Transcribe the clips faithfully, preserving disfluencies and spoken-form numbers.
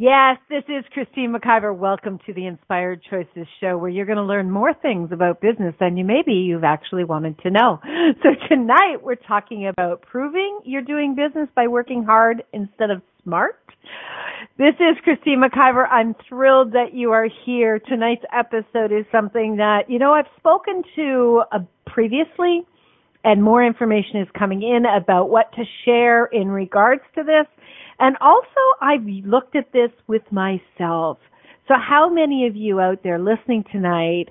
Yes, this is Christine McIver. Welcome to the Inspired Choices Show, where you're going to learn more things about business than you maybe you've actually wanted to know. So tonight we're talking about proving you're doing business by working hard instead of smart. This is Christine McIver. I'm thrilled that you are here. Tonight's episode is something that, you know, I've spoken to uh, previously, and more information is coming in about what to share in regards to this. And also, I've looked at this with myself. So how many of you out there listening tonight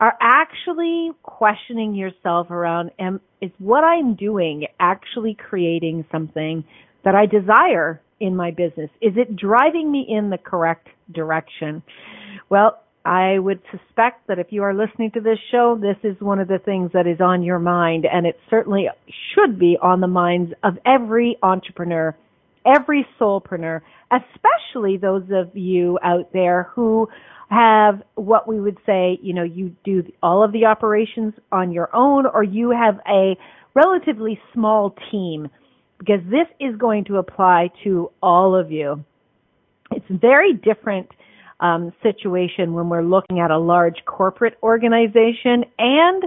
are actually questioning yourself around, am, is what I'm doing actually creating something that I desire in my business? Is it driving me in the correct direction? Well, I would suspect that if you are listening to this show, this is one of the things that is on your mind, and it certainly should be on the minds of every entrepreneur, every soulpreneur, especially those of you out there who have what we would say, you know, you do all of the operations on your own, or you have a relatively small team, because this is going to apply to all of you. It's a very different um, situation when we're looking at a large corporate organization, and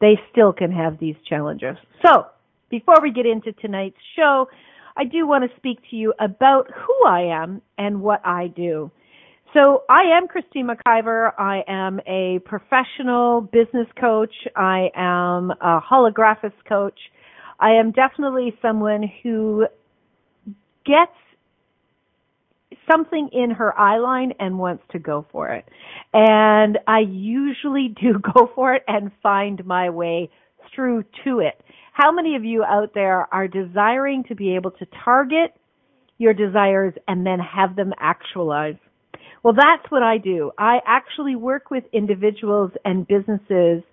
they still can have these challenges. So before we get into tonight's show, I do want to speak to you about who I am and what I do. So I am Christine McIver. I am a professional business coach. I am a holographist coach. I am definitely someone who gets something in her eye line and wants to go for it. And I usually do go for it and find my way through to it. How many of you out there are desiring to be able to target your desires and then have them actualize? Well, that's what I do. I actually work with individuals and businesses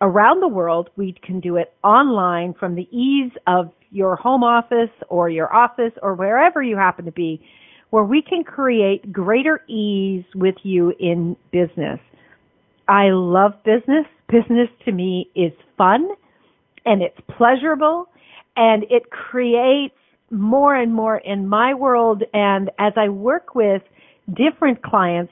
around the world. We can do it online from the ease of your home office or your office or wherever you happen to be, where we can create greater ease with you in business. I love business. Business to me is fun. And it's pleasurable, and it creates more and more in my world. And as I work with different clients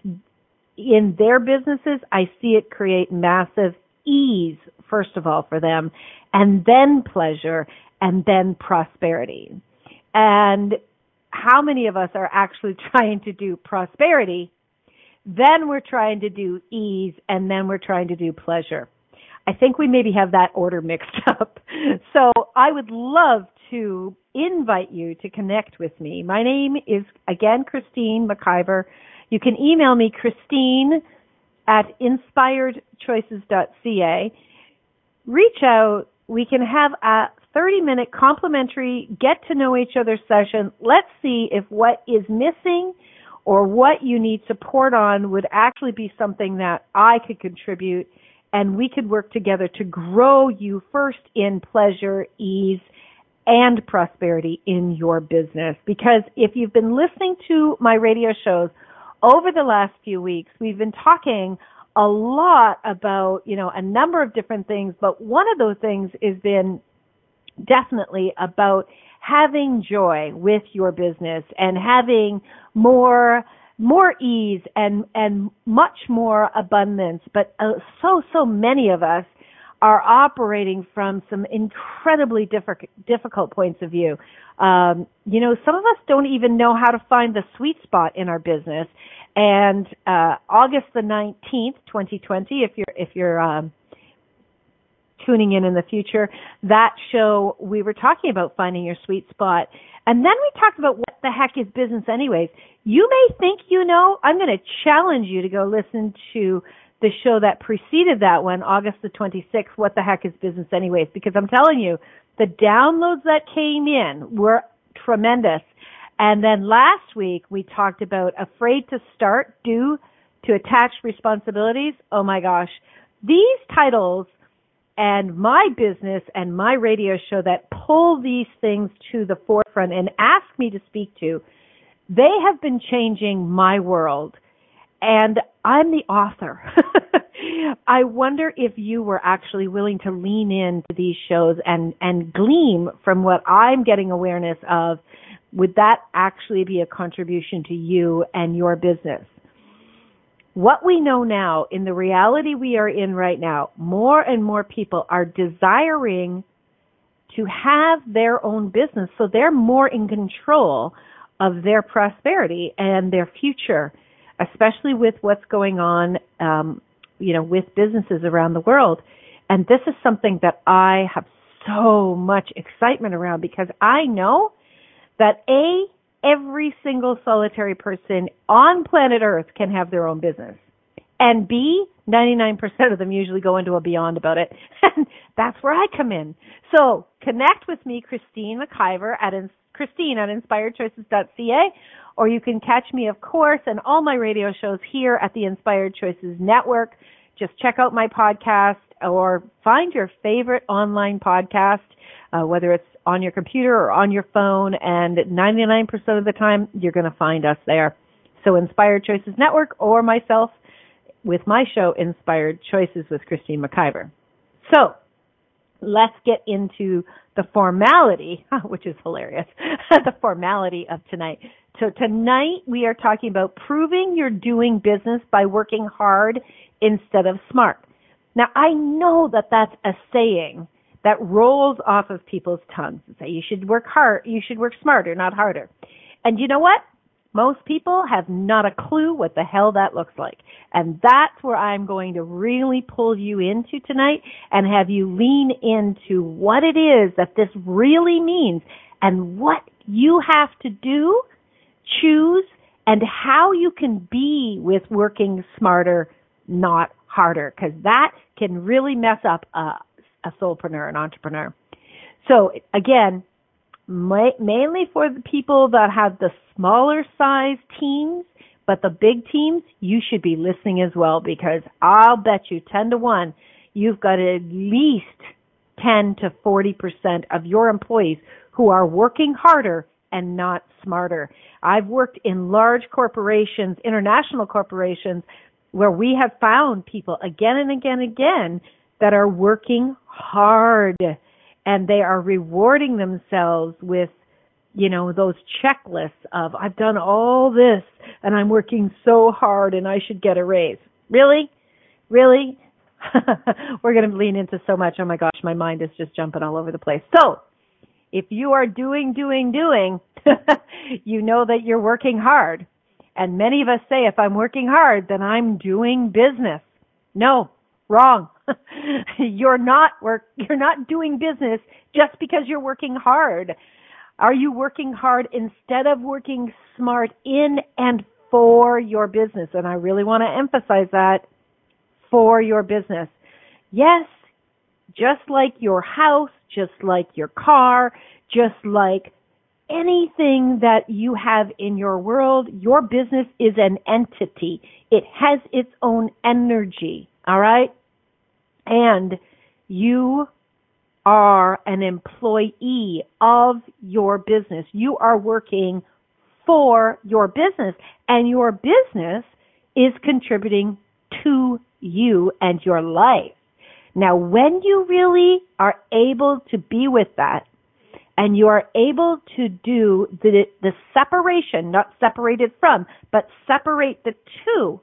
in their businesses, I see it create massive ease, first of all, for them, and then pleasure, and then prosperity. And how many of us are actually trying to do prosperity? Then we're trying to do ease, and then we're trying to do pleasure. I think we maybe have that order mixed up. So I would love to invite you to connect with me. My name is, again, Christine McIver. You can email me, Christine at inspired choices dot c a. Reach out. We can have a thirty-minute complimentary get-to-know-each-other session. Let's see if what is missing or what you need support on would actually be something that I could contribute, and we could work together to grow you first in pleasure, ease, and prosperity in your business. Because if you've been listening to my radio shows over the last few weeks, we've been talking a lot about, you know, a number of different things. But one of those things has been definitely about having joy with your business and having more more ease and, and much more abundance. But uh, so, so many of us are operating from some incredibly diffi- difficult points of view. Um, you know, some of us don't even know how to find the sweet spot in our business. And uh, August the nineteenth, twenty twenty, if you're, if you're um, tuning in in the future, that show, we were talking about finding your sweet spot. And then we talked about what the heck is business anyways. You may think you know. I'm going to challenge you to go listen to the show that preceded that one, August the twenty-sixth, What the Heck is Business Anyways? Because I'm telling you, the downloads that came in were tremendous. And then last week, we talked about afraid to start due to attached responsibilities. Oh, my gosh. these titles and my business and my radio show that pull these things to the forefront and ask me to speak to, they have been changing my world. And I'm the author. I wonder if you were actually willing to lean into these shows and, and glean from what I'm getting awareness of. Would that actually be a contribution to you and your business? What we know now, in the reality we are in right now, more and more people are desiring to have their own business, so they're more in control of their prosperity and their future, especially with what's going on, um, you know, with businesses around the world. And this is something that I have so much excitement around, because I know that A, every single solitary person on planet Earth can have their own business. And B, ninety-nine percent of them usually go into a beyond about it. And that's where I come in. So connect with me, Christine McIver, at Christine at inspired choices dot c a, or you can catch me, of course, and all my radio shows here at the Inspired Choices Network. Just check out my podcast or find your favorite online podcast, uh, whether it's on your computer or on your phone, and ninety-nine percent of the time, you're going to find us there. So Inspired Choices Network, or myself with my show, Inspired Choices with Christine McIver. So let's get into the formality, which is hilarious, the formality of tonight. So tonight we are talking about proving you're doing business by working hard instead of smart. Now, I know that that's a saying that rolls off of people's tongues and say, you should work hard, you should work smarter, not harder. And you know what? Most people have not a clue what the hell that looks like. And that's where I'm going to really pull you into tonight and have you lean into what it is that this really means and what you have to do, choose, and how you can be with working smarter, not harder, because that can really mess up a, a soulpreneur, an entrepreneur. So again, my, mainly for the people that have the smaller size teams, but the big teams, you should be listening as well, because I'll bet you ten to one, you've got at least ten to forty percent of your employees who are working harder and not smarter. I've worked in large corporations, international corporations, where we have found people again and again and again that are working hard, and they are rewarding themselves with, you know, those checklists of, I've done all this and I'm working so hard and I should get a raise. Really? Really? We're going to lean into so much. Oh my gosh, my mind is just jumping all over the place. So if you are doing, doing, doing, you know that you're working hard. And many of us say, if I'm working hard, then I'm doing business. No, wrong. You're not work, you're not doing business just because you're working hard. Are you working hard instead of working smart in and for your business? And I really want to emphasize that, for your business. Yes, just like your house, just like your car, just like anything that you have in your world, your business is an entity. It has its own energy, all right? And you are an employee of your business. You are working for your business, and your business is contributing to you and your life. Now, when you really are able to be with that, and you are able to do the, the separation, not separated from, but separate the two,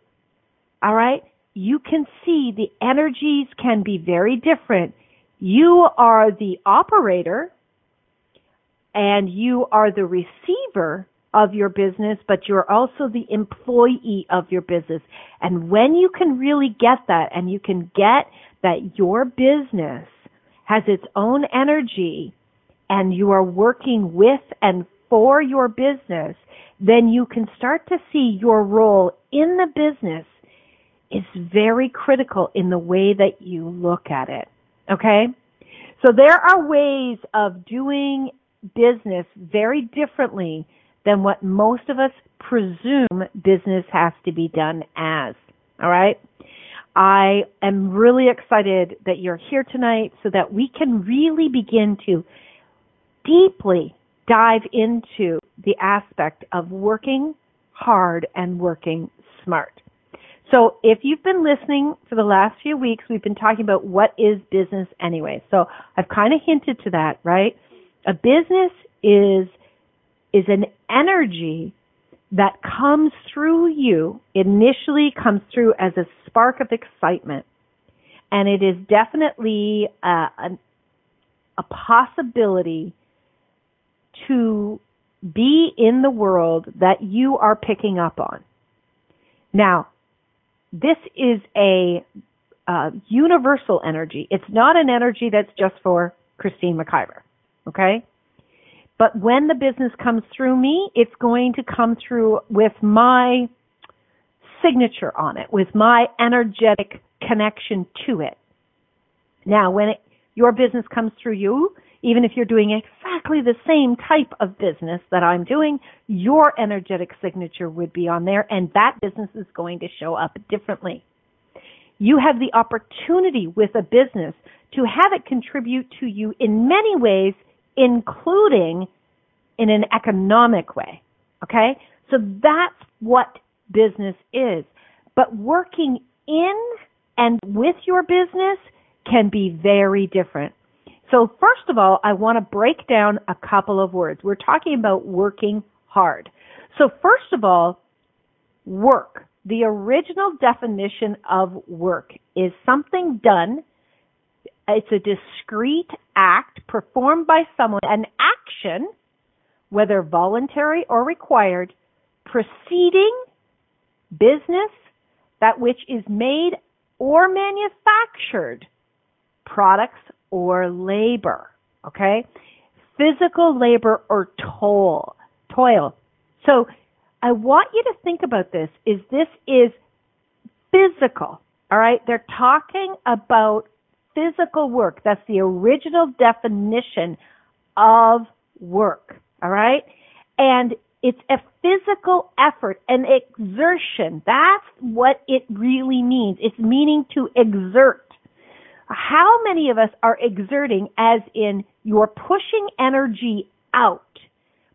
all right? You can see the energies can be very different. You are the operator and you are the receiver of your business, but you're also the employee of your business. And when you can really get that, and you can get that your business has its own energy, and you are working with and for your business, then you can start to see your role in the business is very critical in the way that you look at it, okay? So there are ways of doing business very differently than what most of us presume business has to be done as, all right? I am really excited that you're here tonight so that we can really begin to deeply dive into the aspect of working hard and working smart. So if you've been listening for the last few weeks, we've been talking about what is business anyway. So I've kind of hinted to that, right? A business is is an energy that comes through you, initially comes through as a spark of excitement. And it is definitely a, a, a possibility to be in the world that you are picking up on. Now, this is a uh, universal energy. It's not an energy that's just for Christine McIver, okay? But when the business comes through me, it's going to come through with my signature on it, with my energetic connection to it. Now, when it, your business comes through you, even if you're doing exactly the same type of business that I'm doing, your energetic signature would be on there, and that business is going to show up differently. You have the opportunity with a business to have it contribute to you in many ways, including in an economic way, okay? So that's what business is. But working in and with your business can be very different. So first of all, I want to break down a couple of words. We're talking about working hard. So first of all, work. The original definition of work is something done. It's a discrete act performed by someone, an action, whether voluntary or required, preceding business, that which is made or manufactured, products or labor, okay? Physical labor or toil. toil. So I want you to think about this, is this is physical, all right? They're talking about physical work. That's the original definition of work, all right? And it's a physical effort, an exertion. That's what it really means. It's meaning to exert. How many of us are exerting, as in you're pushing energy out,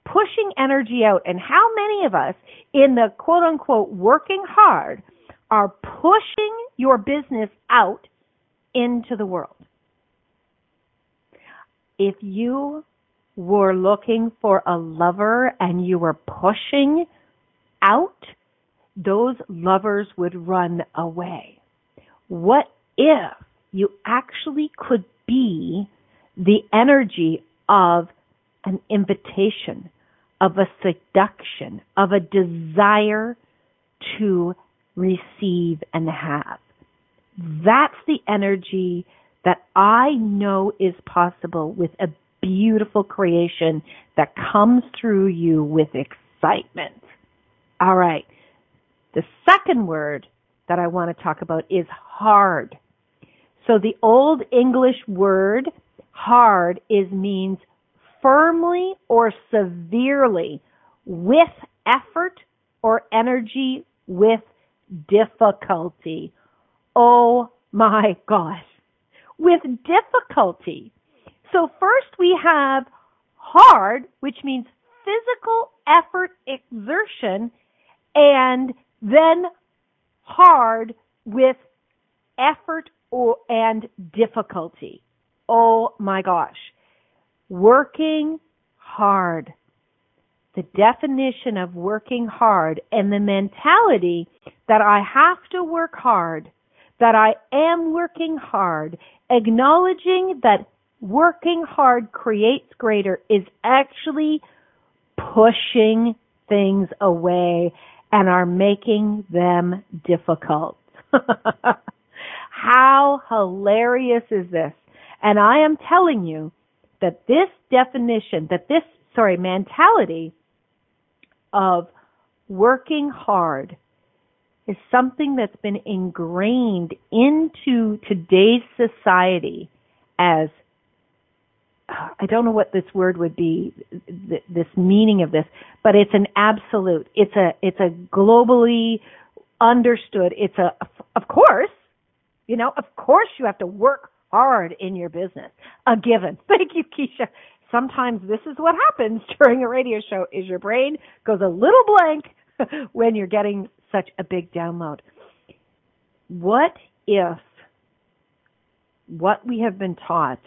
pushing energy out? And how many of us in the quote-unquote working hard are pushing your business out into the world? If you were looking for a lover and you were pushing out, those lovers would run away. What if you actually could be the energy of an invitation, of a seduction, of a desire to receive and have? That's the energy that I know is possible with a beautiful creation that comes through you with excitement. All right. The second word that I want to talk about is hard. So the old English word hard is means firmly or severely, with effort or energy, with difficulty. Oh my gosh, with difficulty. So first we have hard, which means physical effort, exertion, and then hard with effort or and difficulty. Oh my gosh, working hard. The definition of working hard and the mentality that I have to work hard, that I am working hard, acknowledging that working hard creates greater, is actually pushing things away and are making them difficult. How hilarious is this? And I am telling you that this definition, that this, sorry, mentality of working hard is something that's been ingrained into today's society as, I don't know what this word would be, th- this meaning of this, but it's an absolute. It's a, it's a globally understood. It's a, of course, You know, of course you have to work hard in your business. A given. Thank you, Keisha. Sometimes this is what happens during a radio show, is your brain goes a little blank when you're getting such a big download. What if what we have been taught,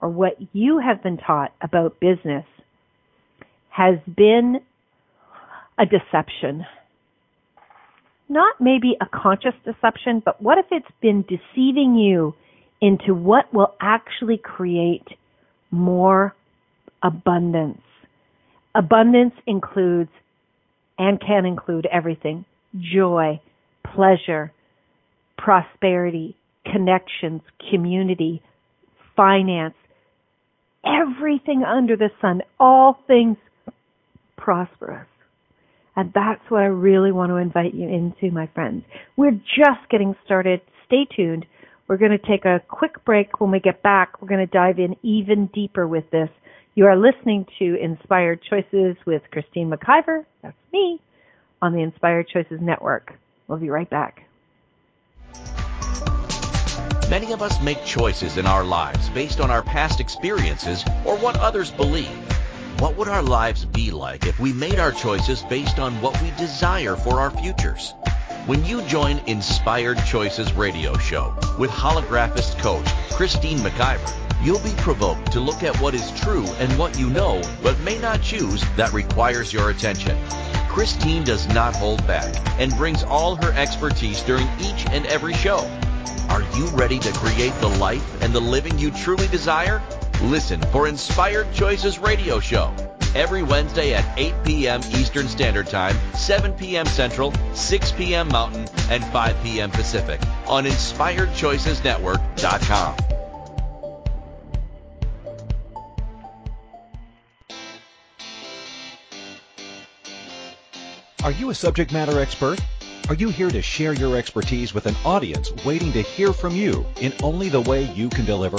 or what you have been taught about business, has been a deception? Not maybe a conscious deception, but what if it's been deceiving you into what will actually create more abundance? Abundance includes, and can include, everything: joy, pleasure, prosperity, connections, community, finance, everything under the sun, all things prosperous. And that's what I really want to invite you into, my friends. We're just getting started. Stay tuned. We're going to take a quick break. When we get back, we're going to dive in even deeper with this. You are listening to Inspired Choices with Christine McIver, that's me, on the Inspired Choices Network. We'll be right back. Many of us make choices in our lives based on our past experiences or what others believe. What would our lives be like if we made our choices based on what we desire for our futures? When you join Inspired Choices Radio Show with Holographist Coach Christine McIver, you'll be provoked to look at what is true and what you know but may not choose that requires your attention. Christine does not hold back and brings all her expertise during each and every show. Are you ready to create the life and the living you truly desire? Listen for Inspired Choices Radio Show every Wednesday at eight p.m. Eastern Standard Time, seven p.m. Central, six p.m. Mountain, and five p.m. Pacific on Inspired Choices Network dot com. Are you a subject matter expert? Are you here to share your expertise with an audience waiting to hear from you in only the way you can deliver?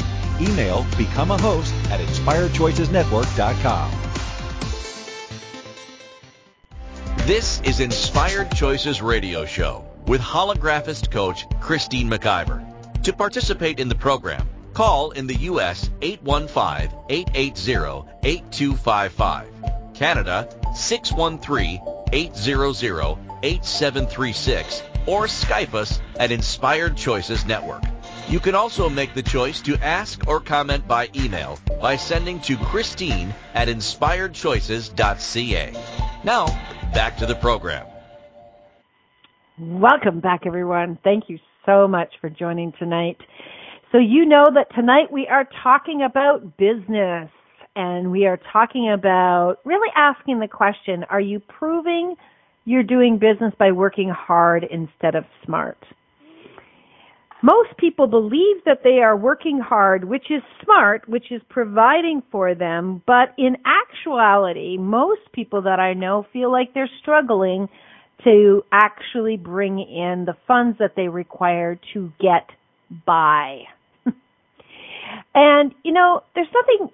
Email becomeahost at inspired choices network dot com. This is Inspired Choices Radio Show with Holographist Coach Christine McIver. To participate in the program, call in the U S eight one five, eight eight zero, eight two five five, Canada six one three, eight zero zero, eight two five five. eight seven three six, or Skype us at Inspired Choices Network. You can also make the choice to ask or comment by email by sending to Christine at inspired choices dot c a. Now, back to the program. Welcome back, everyone. Thank you so much for joining tonight. So you know that tonight we are talking about business, and we are talking about really asking the question, are you proving you're doing business by working hard instead of smart? Most people believe that they are working hard, which is smart, which is providing for them. But in actuality, most people that I know feel like they're struggling to actually bring in the funds that they require to get by. And, you know, there's nothing...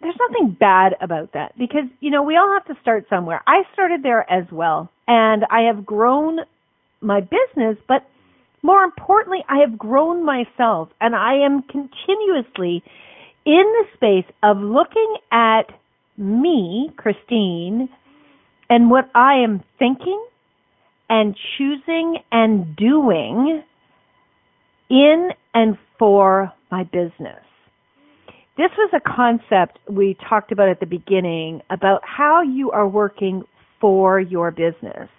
There's nothing bad about that, because, you know, we all have to start somewhere. I started there as well, and I have grown my business, but more importantly, I have grown myself, and I am continuously in the space of looking at me, Christine, and what I am thinking and choosing and doing in and for my business. This was a concept we talked about at the beginning about how you are working for your business.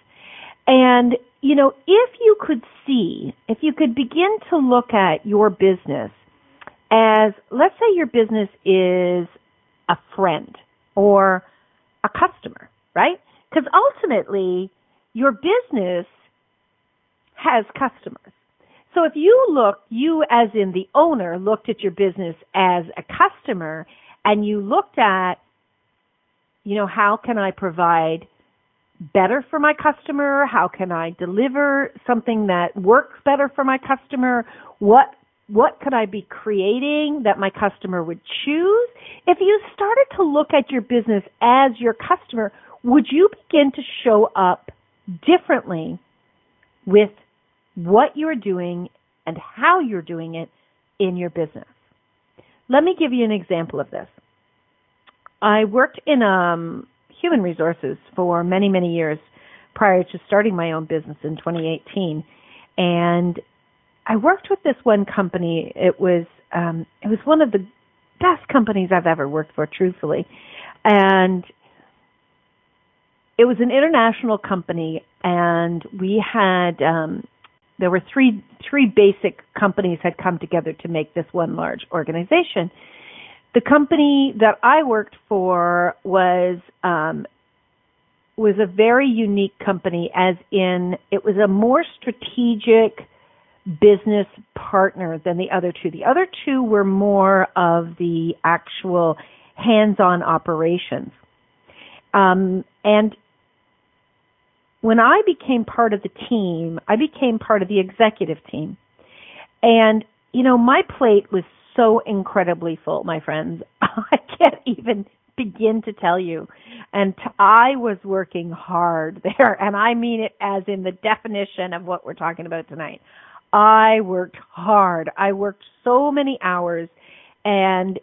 And, you know, if you could see, if you could begin to look at your business as, let's say your business is a friend or a customer, right? Because ultimately, your business has customers. So if you look, you as in the owner looked at your business as a customer and you looked at, you know, how can I provide better for my customer? How can I deliver something that works better for my customer? What What could I be creating that my customer would choose? If you started to look at your business as your customer, would you begin to show up differently with what you're doing and how you're doing it in your business? Let me give you an example of this. I worked in um, human resources for many, many years prior to starting my own business in twenty eighteen, and I worked with this one company. It was um, it was one of the best companies I've ever worked for, truthfully. And it was an international company, and we had um, there were three three basic companies had come together to make this one large organization. The company that I worked for was um, was a very unique company, as in it was a more strategic business partner than the other two. The other two were more of the actual hands-on operations. Um, and when I became part of the team, I became part of the executive team. And, you know, my plate was so incredibly full, my friends. I can't even begin to tell you. And t- I was working hard there. And I mean it as in the definition of what we're talking about tonight. I worked hard. I worked so many hours, and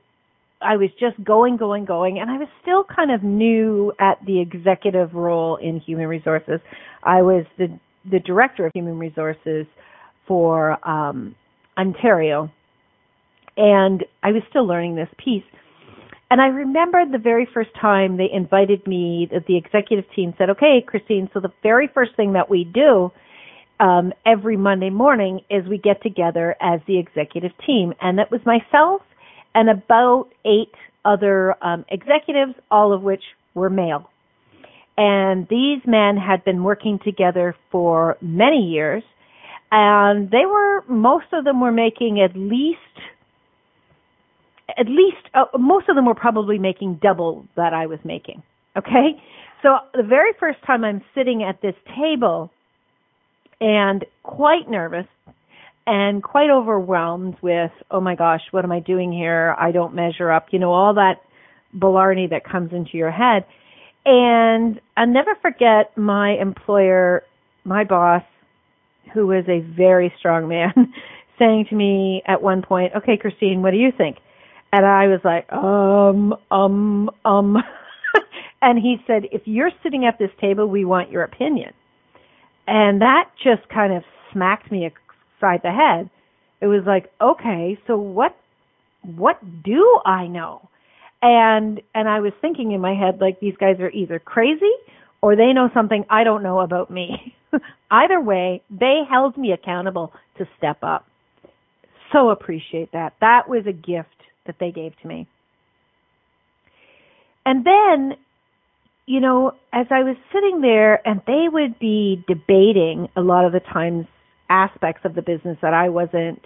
I was just going, going, going, and I was still kind of new at the executive role in human resources. I was the, the director of human resources for um, Ontario, and I was still learning this piece. And I remember the very first time they invited me, that the executive team said, okay, Christine, so the very first thing that we do Um, every Monday morning is we get together as the executive team. And that was myself and about eight other um, executives, all of which were male. And these men had been working together for many years, and they were, most of them were making at least, at least, uh, most of them were probably making double that I was making. Okay? So the very first time I'm sitting at this table, and quite nervous and quite overwhelmed with, oh my gosh, what am I doing here? I don't measure up. You know, all that baloney that comes into your head. And I'll never forget my employer, my boss, who was a very strong man, saying to me at one point, okay, Christine, what do you think? And I was like, um, um, um. And he said, if you're sitting at this table, we want your opinion. And that just kind of smacked me upside the head. It was like, okay, so what, what do I know? And, and I was thinking in my head, like, these guys are either crazy or they know something I don't know about me. Either way, they held me accountable to step up. So appreciate that. That was a gift that they gave to me. And then, you know, as I was sitting there, and they would be debating a lot of the times aspects of the business that I wasn't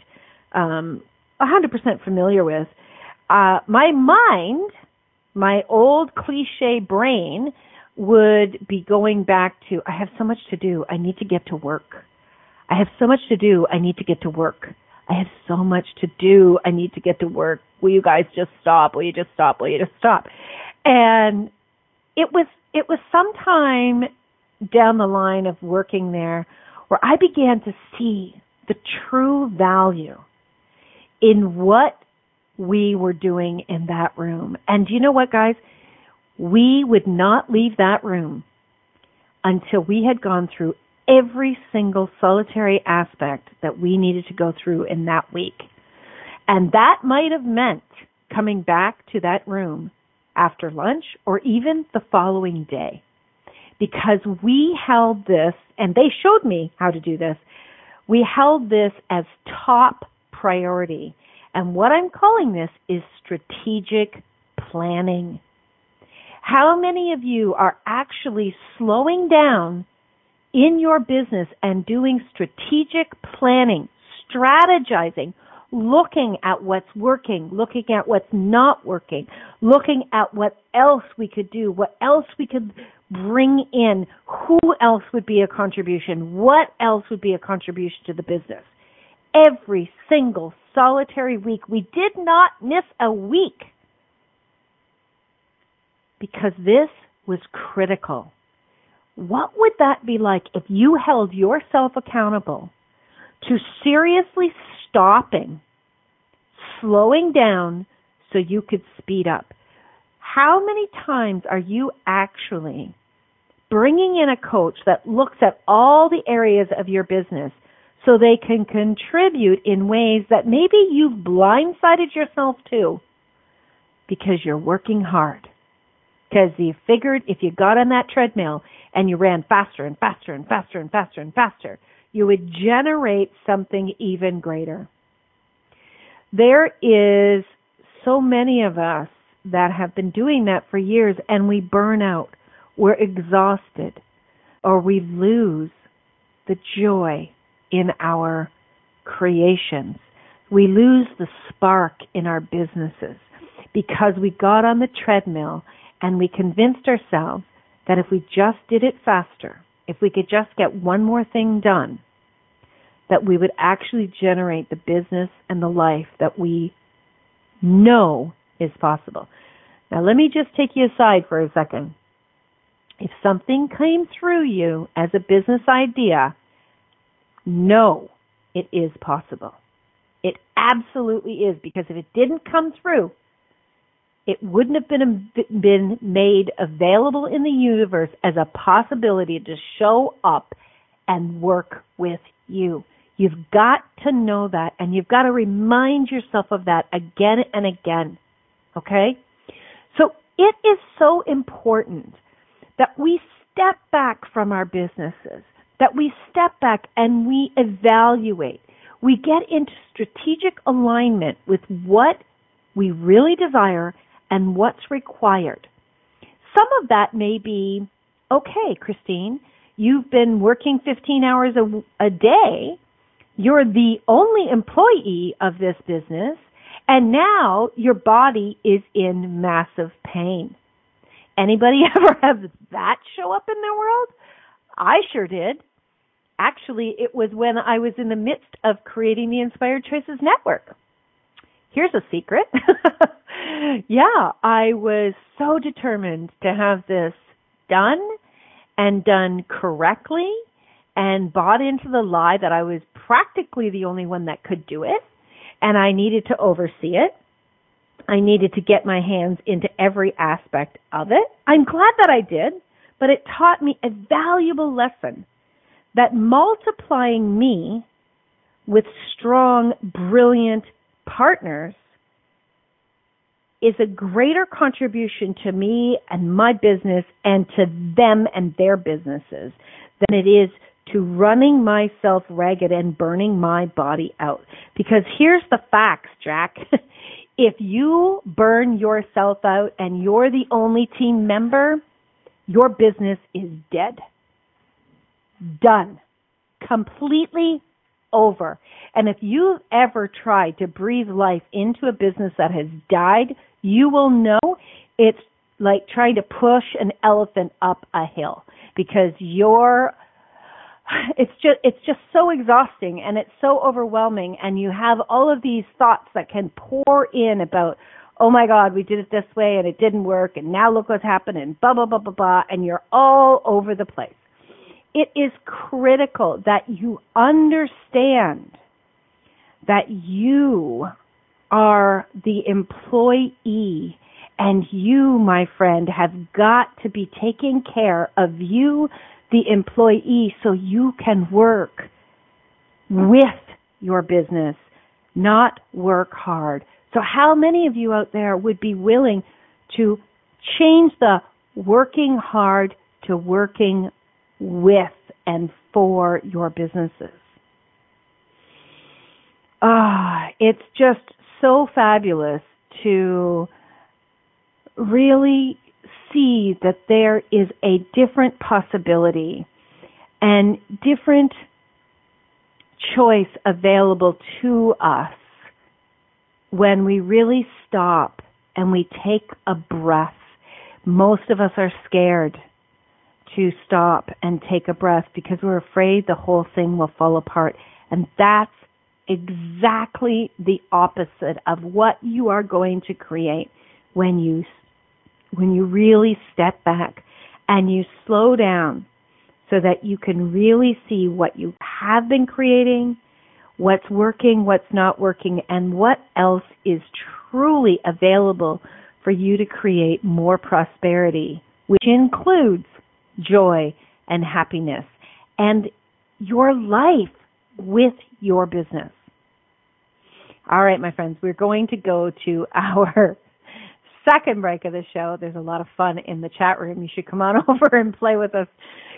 um, one hundred percent familiar with, uh, my mind, my old cliche brain, would be going back to, I have so much to do, I need to get to work. I have so much to do, I need to get to work. I have so much to do, I need to get to work. Will you guys just stop? Will you just stop? Will you just stop? And It was it was sometime down the line of working there where I began to see the true value in what we were doing in that room. And you know what, guys? We would not leave that room until we had gone through every single solitary aspect that we needed to go through in that week. And that might have meant coming back to that room after lunch, or even the following day, because we held this, and they showed me how to do this, we held this as top priority. And what I'm calling this is strategic planning. How many of you are actually slowing down in your business and doing strategic planning, strategizing, looking at what's working, looking at what's not working, looking at what else we could do, what else we could bring in, who else would be a contribution, what else would be a contribution to the business. Every single solitary week, we did not miss a week because this was critical. What would that be like if you held yourself accountable to seriously stopping, slowing down so you could speed up? How many times are you actually bringing in a coach that looks at all the areas of your business so they can contribute in ways that maybe you've blindsided yourself to because you're working hard? Because you figured if you got on that treadmill and you ran faster and faster and faster and faster and faster, you would generate something even greater. There is so many of us that have been doing that for years, and we burn out, we're exhausted, or we lose the joy in our creations. We lose the spark in our businesses because we got on the treadmill and we convinced ourselves that if we just did it faster, if we could just get one more thing done, that we would actually generate the business and the life that we know is possible. Now, let me just take you aside for a second. If something came through you as a business idea, know it is possible. It absolutely is, because if it didn't come through, it wouldn't have been been made available in the universe as a possibility to show up and work with you. You've got to know that, and you've got to remind yourself of that again and again, okay? So it is so important that we step back from our businesses, that we step back and we evaluate. We get into strategic alignment with what we really desire and what's required. Some of that may be, okay, Christine, you've been working fifteen hours a, a day. You're the only employee of this business, and now your body is in massive pain. Anybody ever have that show up in their world? I sure did. Actually, it was when I was in the midst of creating the Inspired Choices Network. Here's a secret. Yeah, I was so determined to have this done and done correctly, and bought into the lie that I was practically the only one that could do it, and I needed to oversee it. I needed to get my hands into every aspect of it. I'm glad that I did, but it taught me a valuable lesson that multiplying me with strong, brilliant partners is a greater contribution to me and my business and to them and their businesses than it is to running myself ragged and burning my body out. Because here's the facts, Jack. If you burn yourself out and you're the only team member, your business is dead. Done. Completely over. And if you've ever tried to breathe life into a business that has died, you will know it's like trying to push an elephant up a hill, because you're, it's just, it's just so exhausting and it's so overwhelming. And you have all of these thoughts that can pour in about, oh my God, we did it this way and it didn't work, and now look what's happened, and blah, blah, blah, blah, blah. And you're all over the place. It is critical that you understand that you are the employee, and you, my friend, have got to be taking care of you, the employee, so you can work with your business, not work hard. So how many of you out there would be willing to change the working hard to working with and for your businesses? Ah, oh, it's just so fabulous to really see that there is a different possibility and different choice available to us when we really stop and we take a breath. Most of us are scared to stop and take a breath because we're afraid the whole thing will fall apart. And that's exactly the opposite of what you are going to create when you when you really step back and you slow down so that you can really see what you have been creating, what's working, what's not working, and what else is truly available for you to create more prosperity, which includes joy and happiness and your life with your business. All right, my friends, we're going to go to our second break of the show. There's a lot of fun in the chat room. You should come on over and play with us.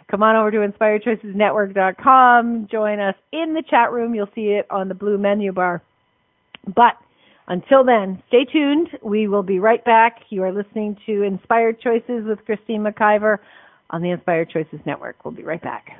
Come on over to inspired choices network dot com. Join us in the chat room. You'll see it on the blue menu bar. But until then, stay tuned. We will be right back. You are listening to Inspired Choices with Christine McIver on the Inspired Choices Network. We'll be right back.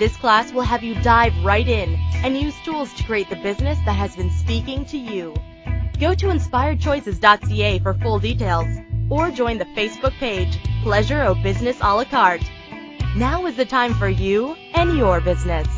This class will have you dive right in and use tools to create the business that has been speaking to you. Go to inspired choices dot c a for full details or join the Facebook page, Pleasure of Business a la carte. Now is the time for you and your business.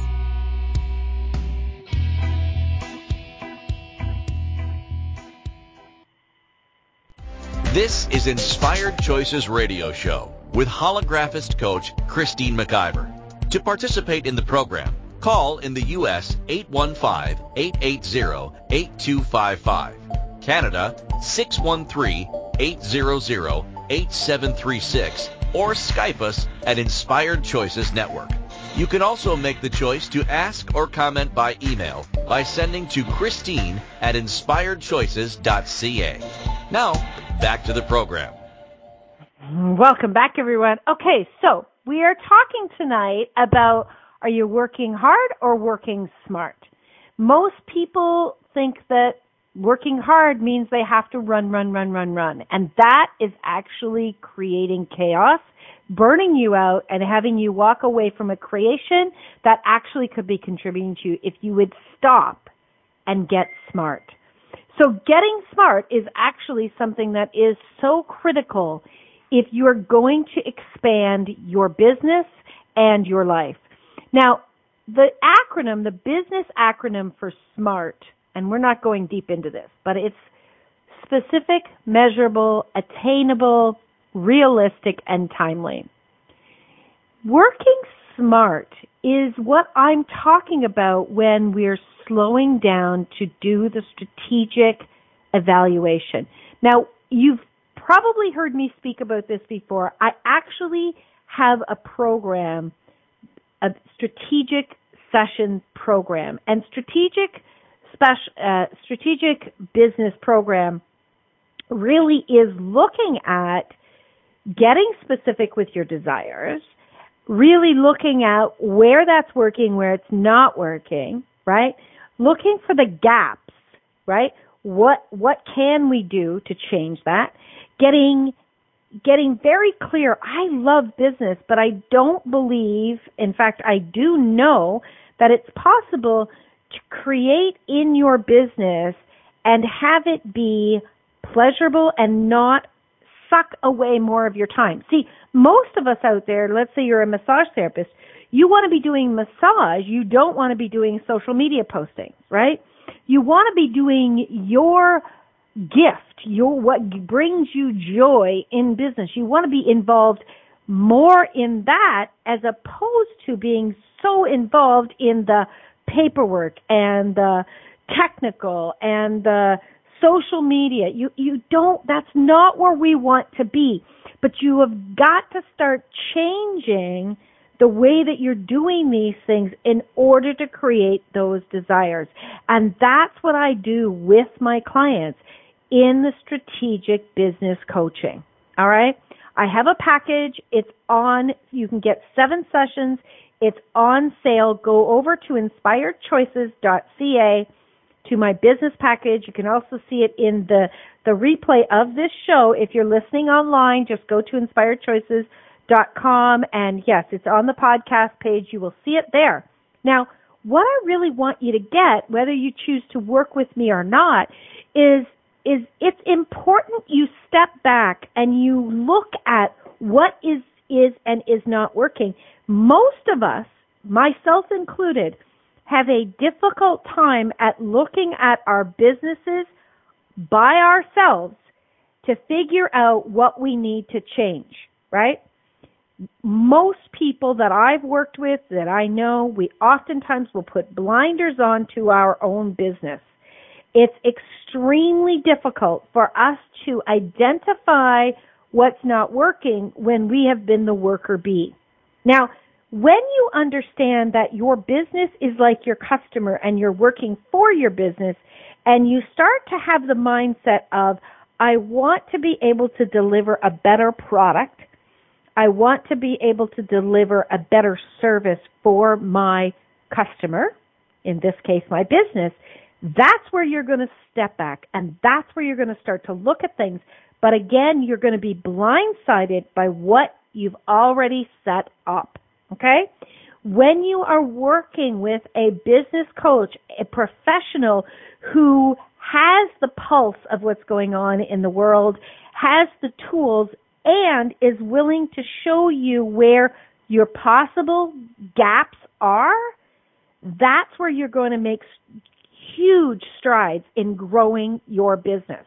This is Inspired Choices Radio Show with Holographist Coach Christine McIver. To participate in the program, call in the U S eight one five, eight eight zero, eight two five five, Canada six one three, eight zero zero, eight seven three six, or Skype us at Inspired Choices Network. You can also make the choice to ask or comment by email by sending to Christine at inspired choices dot c a. Now, back to the program. Welcome back, everyone. Okay, so we are talking tonight about, are you working hard or working smart? Most people think that working hard means they have to run, run, run, run, run. And that is actually creating chaos, burning you out, and having you walk away from a creation that actually could be contributing to you if you would stop and get smart. So getting smart is actually something that is so critical if you're going to expand your business and your life. Now, the acronym, the business acronym for SMART, and we're not going deep into this, but it's specific, measurable, attainable, realistic, and timely. Working smart is what I'm talking about when we're slowing down to do the strategic evaluation. Now, you've probably heard me speak about this before. I actually have a program, a strategic session program, and strategic special, uh, strategic business program really is looking at getting specific with your desires, really looking at where that's working, where it's not working, right? Looking for the gaps, right? What what can we do to change that? Getting getting very clear. I love business, but I don't believe, in fact, I do know that it's possible to create in your business and have it be pleasurable and not suck away more of your time. See, most of us out there, let's say you're a massage therapist, you want to be doing massage. You don't want to be doing social media postings, right? You want to be doing your gift, your what brings you joy in business. You want to be involved more in that as opposed to being so involved in the paperwork and the technical and the social media. You, you don't, that's not where we want to be. But you have got to start changing the way that you're doing these things in order to create those desires. And that's what I do with my clients in the strategic business coaching. All right. I have a package. It's on, you can get seven sessions. It's on sale. Go over to inspired choices dot c a to my business package. You can also see it in the, the replay of this show. If you're listening online, just go to inspired choices dot com. And yes, it's on the podcast page. You will see it there. Now, what I really want you to get, whether you choose to work with me or not, is, is it's important you step back and you look at what is, is and is not working. Most of us, myself included, have a difficult time at looking at our businesses by ourselves to figure out what we need to change, right? Most people that I've worked with that I know, we oftentimes will put blinders on to our own business. It's extremely difficult for us to identify what's not working when we have been the worker bee. Now, when you understand that your business is like your customer and you're working for your business, and you start to have the mindset of, I want to be able to deliver a better product. I want to be able to deliver a better service for my customer, in this case, my business. That's where you're going to step back, and that's where you're going to start to look at things. But again, you're going to be blindsided by what you've already set up, okay? When you are working with a business coach, a professional who has the pulse of what's going on in the world, has the tools, and is willing to show you where your possible gaps are, that's where you're going to make huge strides in growing your business.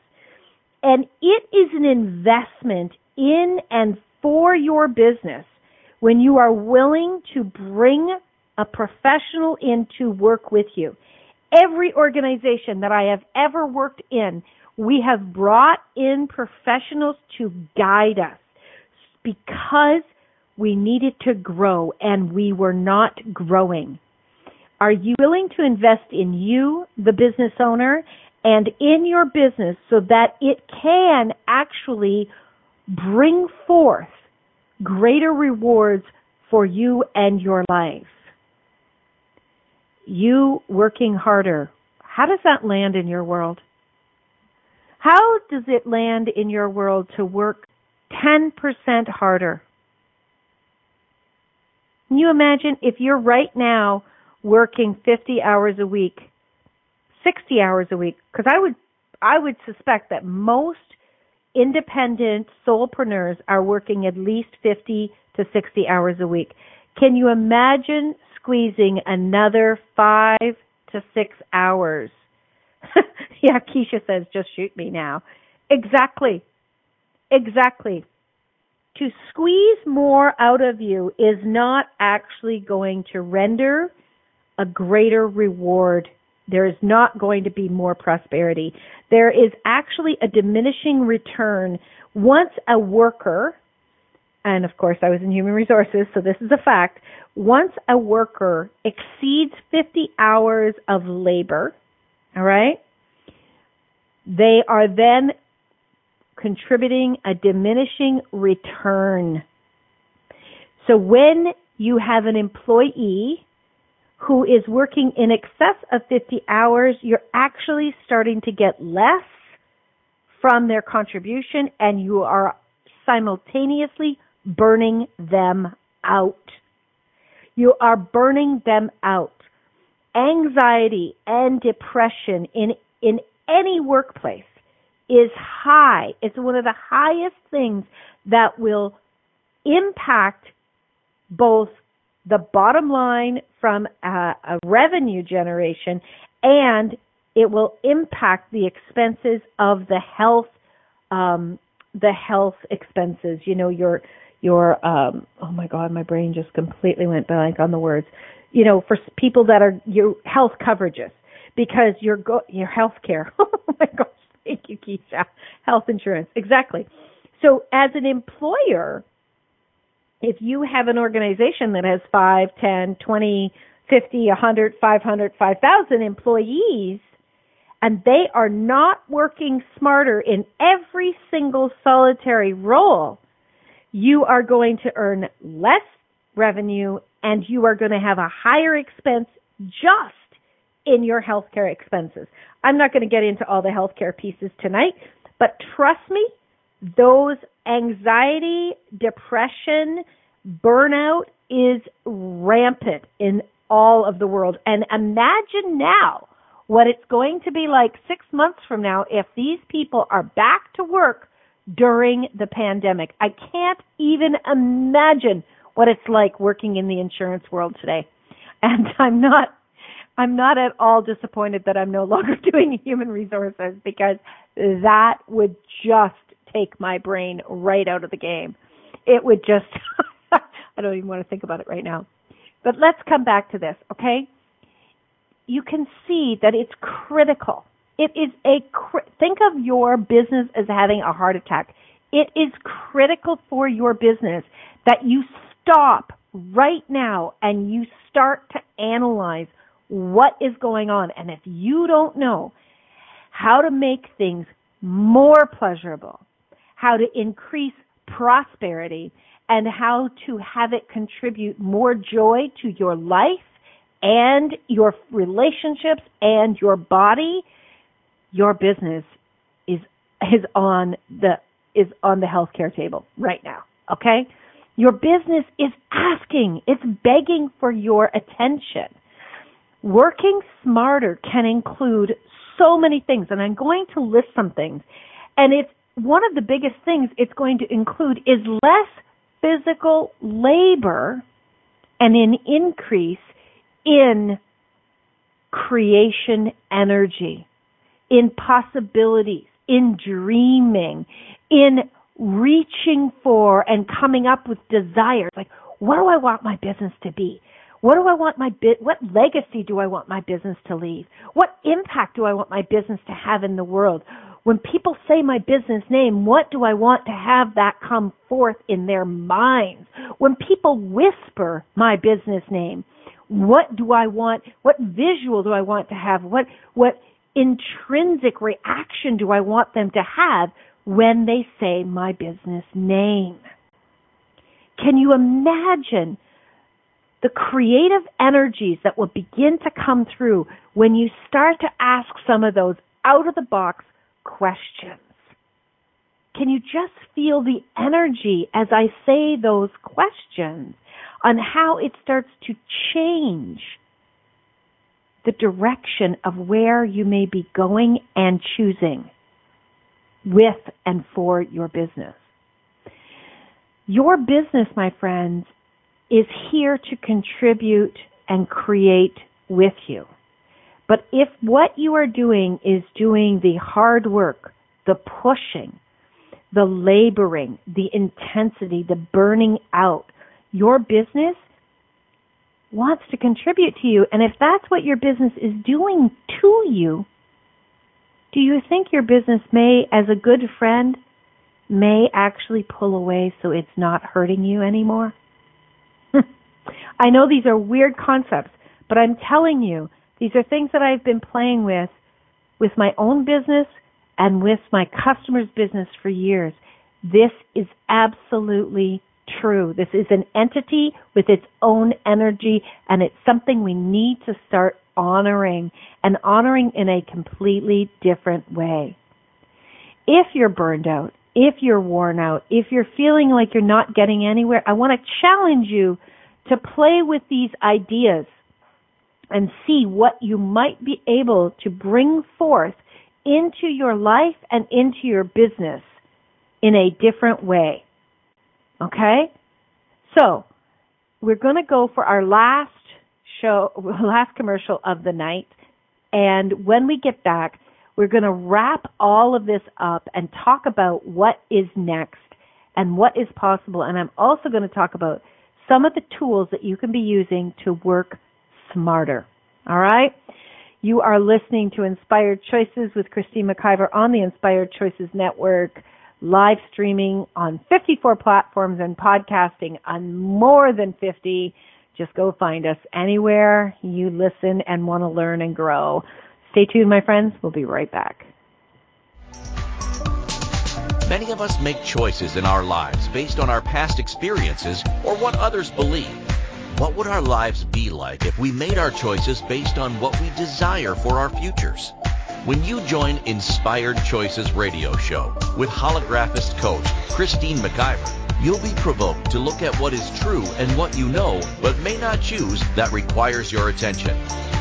And it is an investment in and for your business when you are willing to bring a professional in to work with you. Every organization that I have ever worked in, we have brought in professionals to guide us because we needed to grow and we were not growing. Are you willing to invest in you, the business owner, and in your business so that it can actually bring forth greater rewards for you and your life? You working harder. How does that land in your world? How does it land in your world to work ten percent harder? Can you imagine if you're right now working fifty hours a week, sixty hours a week? Because I would, I would suspect that most independent solopreneurs are working at least fifty to sixty hours a week. Can you imagine squeezing another five to six hours? Yeah, Keisha says, just shoot me now. Exactly. Exactly. to squeeze more out of you is not actually going to render a greater reward. There is not going to be more prosperity. There is actually a diminishing return. Once a worker, and of course I was in human resources, so this is a fact, once a worker exceeds fifty hours of labor, all right, they are then contributing a diminishing return. So when you have an employee who is working in excess of fifty hours, you're actually starting to get less from their contribution, and you are simultaneously burning them out. You are burning them out. Anxiety and depression in, in any workplace is high. It's one of the highest things that will impact both the bottom line from a, a revenue generation, and it will impact the expenses of the health, um, the health expenses. You know, your, your, um, oh my God, my brain just completely went blank on the words, you know, for people that are your health coverages, because your, go- your health care. Oh my gosh. Thank you, Keisha. Health insurance. Exactly. So as an employer, if you have an organization that has five, ten, twenty, fifty, one hundred, five hundred, five thousand employees, and they are not working smarter in every single solitary role, you are going to earn less revenue, and you are going to have a higher expense just in your healthcare expenses. I'm not going to get into all the healthcare pieces tonight, but trust me, those anxiety, depression, burnout is rampant in all of the world. And imagine now what it's going to be like six months from now if these people are back to work during the pandemic. I can't even imagine what it's like working in the insurance world today. And I'm not I'm not at all disappointed that I'm no longer doing human resources, because that would just take my brain right out of the game. It would just, I don't even want to think about it right now. But let's come back to this, okay? You can see that it's critical. It is a, think of your business as having a heart attack. It is critical for your business that you stop right now and you start to analyze what is going on. And if you don't know how to make things more pleasurable, how to increase prosperity, and how to have it contribute more joy to your life and your relationships and your body, your business is is on the is on the healthcare table right now, okay? Your business is asking, it's begging for your attention. Working smarter can include so many things, and I'm going to list some things. And it's one of the biggest things it's going to include is less physical labor and an increase in creation energy, in possibilities, in dreaming, in reaching for and coming up with desires. Like, what do I want my business to be? What do I want my bit? What legacy do I want my business to leave? What impact do I want my business to have in the world? When people say my business name, what do I want to have that come forth in their minds? When people whisper my business name, what do I want? What visual do I want to have? What what intrinsic reaction do I want them to have when they say my business name? Can you imagine the creative energies that will begin to come through when you start to ask some of those out-of-the-box questions? Can you just feel the energy as I say those questions on how it starts to change the direction of where you may be going and choosing with and for your business? Your business, my friends, is here to contribute and create with you. But if what you are doing is doing the hard work, the pushing, the laboring, the intensity, the burning out. Your business wants to contribute to you. And if that's what your business is doing to you, do you think your business may, as a good friend, may actually pull away so it's not hurting you anymore? I know these are weird concepts, but I'm telling you, these are things that I've been playing with, with my own business and with my customers' business for years. This is absolutely true. This is an entity with its own energy, and it's something we need to start honoring, and honoring in a completely different way. If you're burned out, if you're worn out, if you're feeling like you're not getting anywhere, I want to challenge you to play with these ideas and see what you might be able to bring forth into your life and into your business in a different way. Okay? So we're going to go for our last show, last commercial of the night. And when we get back, we're going to wrap all of this up and talk about what is next and what is possible. And I'm also going to talk about some of the tools that you can be using to work smarter. All right? You are listening to Inspired Choices with Christine McIver on the Inspired Choices Network, live streaming on fifty-four platforms and podcasting on more than fifty. Just go find us anywhere you listen and want to learn and grow. Stay tuned, my friends. We'll be right back. Many of us make choices in our lives based on our past experiences or what others believe. What would our lives be like if we made our choices based on what we desire for our futures? When you join Inspired Choices Radio Show with Holographist Coach Christine McIver, you'll be provoked to look at what is true and what you know but may not choose that requires your attention.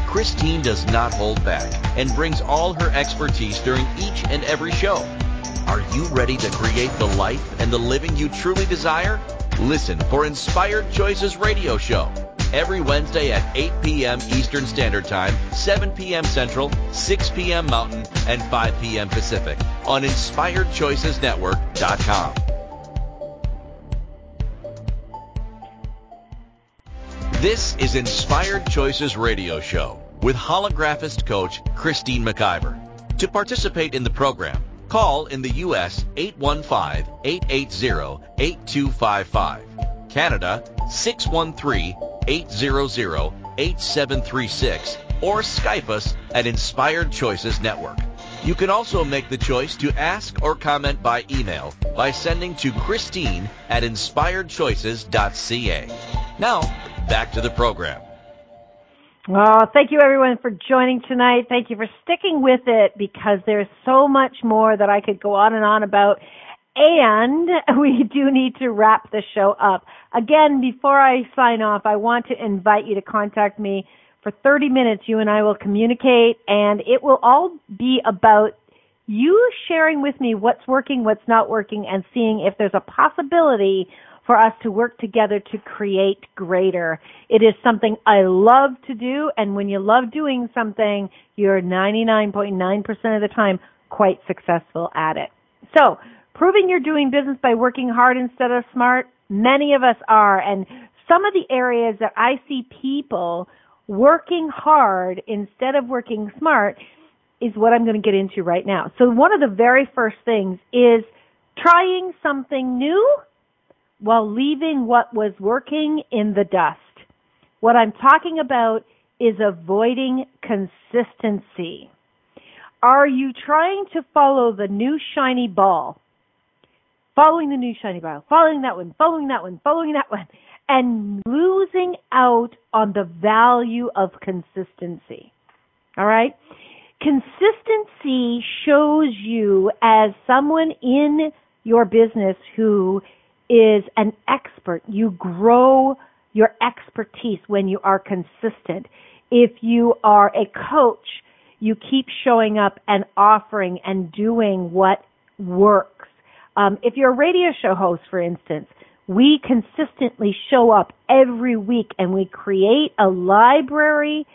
Christine does not hold back and brings all her expertise during each and every show. Are you ready to create the life and the living you truly desire? Listen for Inspired Choices Radio Show every Wednesday at eight p.m. Eastern Standard Time, seven p.m. Central, six p.m. Mountain, and five p.m. Pacific on Inspired Choices Network dot com. This is Inspired Choices Radio Show with Holographist Coach Christine McIver. To participate in the program, call in the U S eight one five, eight eight zero, eight two five five, Canada six one three, eight hundred, eight seven three six, or Skype us at Inspired Choices Network. You can also make the choice to ask or comment by email by sending to Christine at inspired choices dot c a. Now, back to the program. Well, thank you everyone for joining tonight. Thank you for sticking with it, because there's so much more that I could go on and on about. And we do need to wrap the show up. Again, before I sign off, I want to invite you to contact me for thirty minutes. You and I will communicate, and it will all be about you sharing with me what's working, what's not working, and seeing if there's a possibility for us to work together to create greater. It is something I love to do, and when you love doing something, you're ninety-nine point nine percent of the time quite successful at it. So, proving you're doing business by working hard instead of smart, many of us are, and some of the areas that I see people working hard instead of working smart is what I'm going to get into right now. So one of the very first things is trying something new while leaving what was working in the dust. What I'm talking about is avoiding consistency. Are you trying to follow the new shiny ball? Following the new shiny ball, following that one, following that one, following that one, and losing out on the value of consistency. All right? Consistency shows you as someone in your business who is an expert. You grow your expertise when you are consistent. If you are a coach, you keep showing up and offering and doing what works. Um, if you're a radio show host, for instance, we consistently show up every week, and we create a library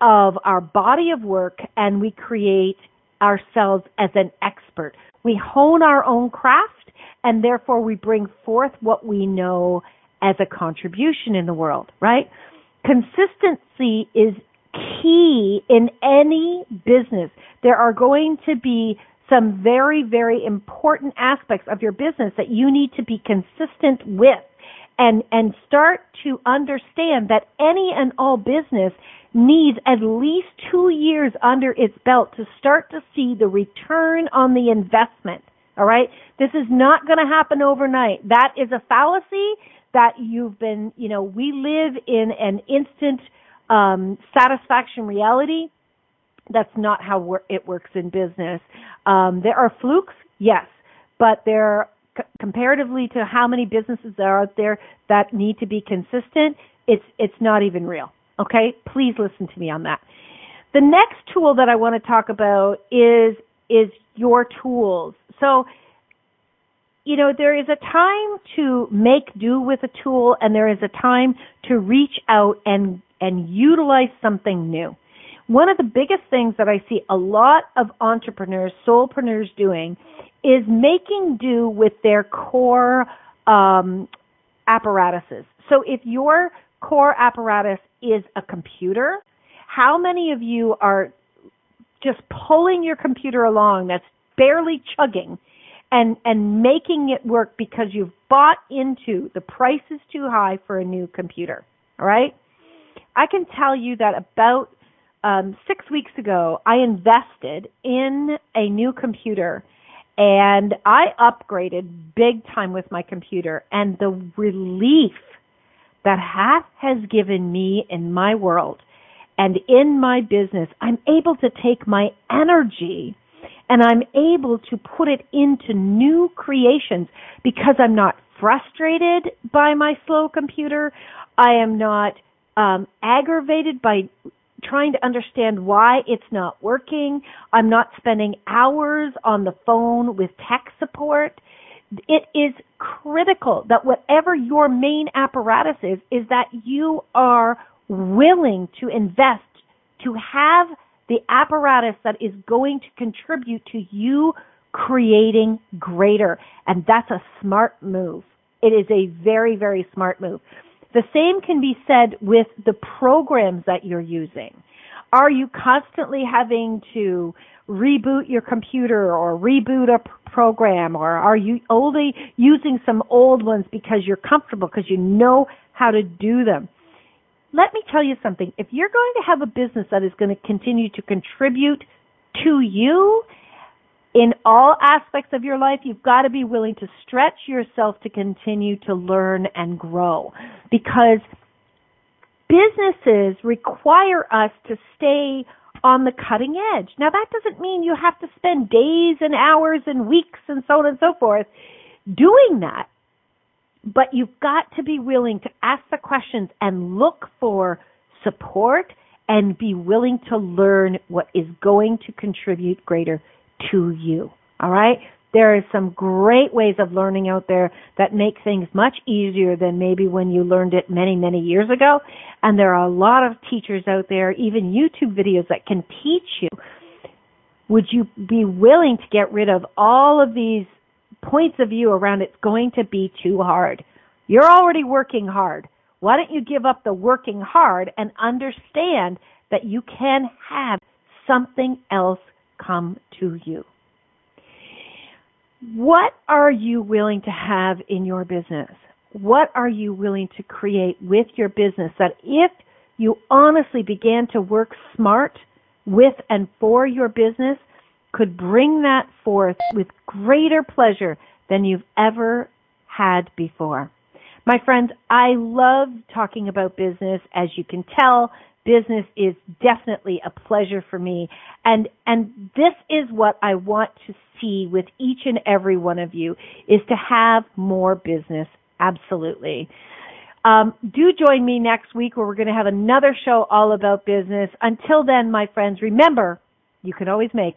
of our body of work, and we create ourselves as an expert. We hone our own craft, and therefore we bring forth what we know as a contribution in the world, right? Consistency is key in any business. There are going to be some very, very important aspects of your business that you need to be consistent with, and, and start to understand that any and all business needs at least two years under its belt to start to see the return on the investment, all right? This is not going to happen overnight. That is a fallacy that you've been, you know, we live in an instant um, satisfaction reality. That's not how we're, it works in business. Um, there are flukes, yes, but there, c- comparatively to how many businesses are out there that need to be consistent, it's it's not even real. Okay, please listen to me on that. The next tool that I want to talk about is is your tools. So, you know, there is a time to make do with a tool, and there is a time to reach out and and utilize something new. One of the biggest things that I see a lot of entrepreneurs, soulpreneurs doing is making do with their core um, apparatuses. So if your core apparatus is a computer, how many of you are just pulling your computer along that's barely chugging and, and making it work because you've bought into the price is too high for a new computer, all right? I can tell you that about Um, six weeks ago, I invested in a new computer, and I upgraded big time with my computer. And the relief that that has given me in my world and in my business, I'm able to take my energy and I'm able to put it into new creations because I'm not frustrated by my slow computer. I am not um, aggravated by trying to understand why it's not working. I'm not spending hours on the phone with tech support. It is critical that whatever your main apparatus is, is that you are willing to invest, to have the apparatus that is going to contribute to you creating greater. And that's a smart move. It is a very, very smart move. The same can be said with the programs that you're using. Are you constantly having to reboot your computer or reboot a p- program, or are you only using some old ones because you're comfortable, because you know how to do them? Let me tell you something. If you're going to have a business that is going to continue to contribute to you in all aspects of your life, you've got to be willing to stretch yourself to continue to learn and grow, because businesses require us to stay on the cutting edge. Now, that doesn't mean you have to spend days and hours and weeks and so on and so forth doing that, but you've got to be willing to ask the questions and look for support and be willing to learn what is going to contribute greater to you, all right? There are some great ways of learning out there that make things much easier than maybe when you learned it many, many years ago. And there are a lot of teachers out there, even YouTube videos, that can teach you. Would you be willing to get rid of all of these points of view around it's going to be too hard? You're already working hard. Why don't you give up the working hard and understand that you can have something else come to you? What are you willing to have in your business? What are you willing to create with your business that if you honestly began to work smart with and for your business could bring that forth with greater pleasure than you've ever had before? My friends, I love talking about business. As you can tell, business is definitely a pleasure for me, and and this is what I want to see with each and every one of you, is to have more business, absolutely. Um, do join me next week where we're going to have another show all about business. Until then, my friends, remember, you can always make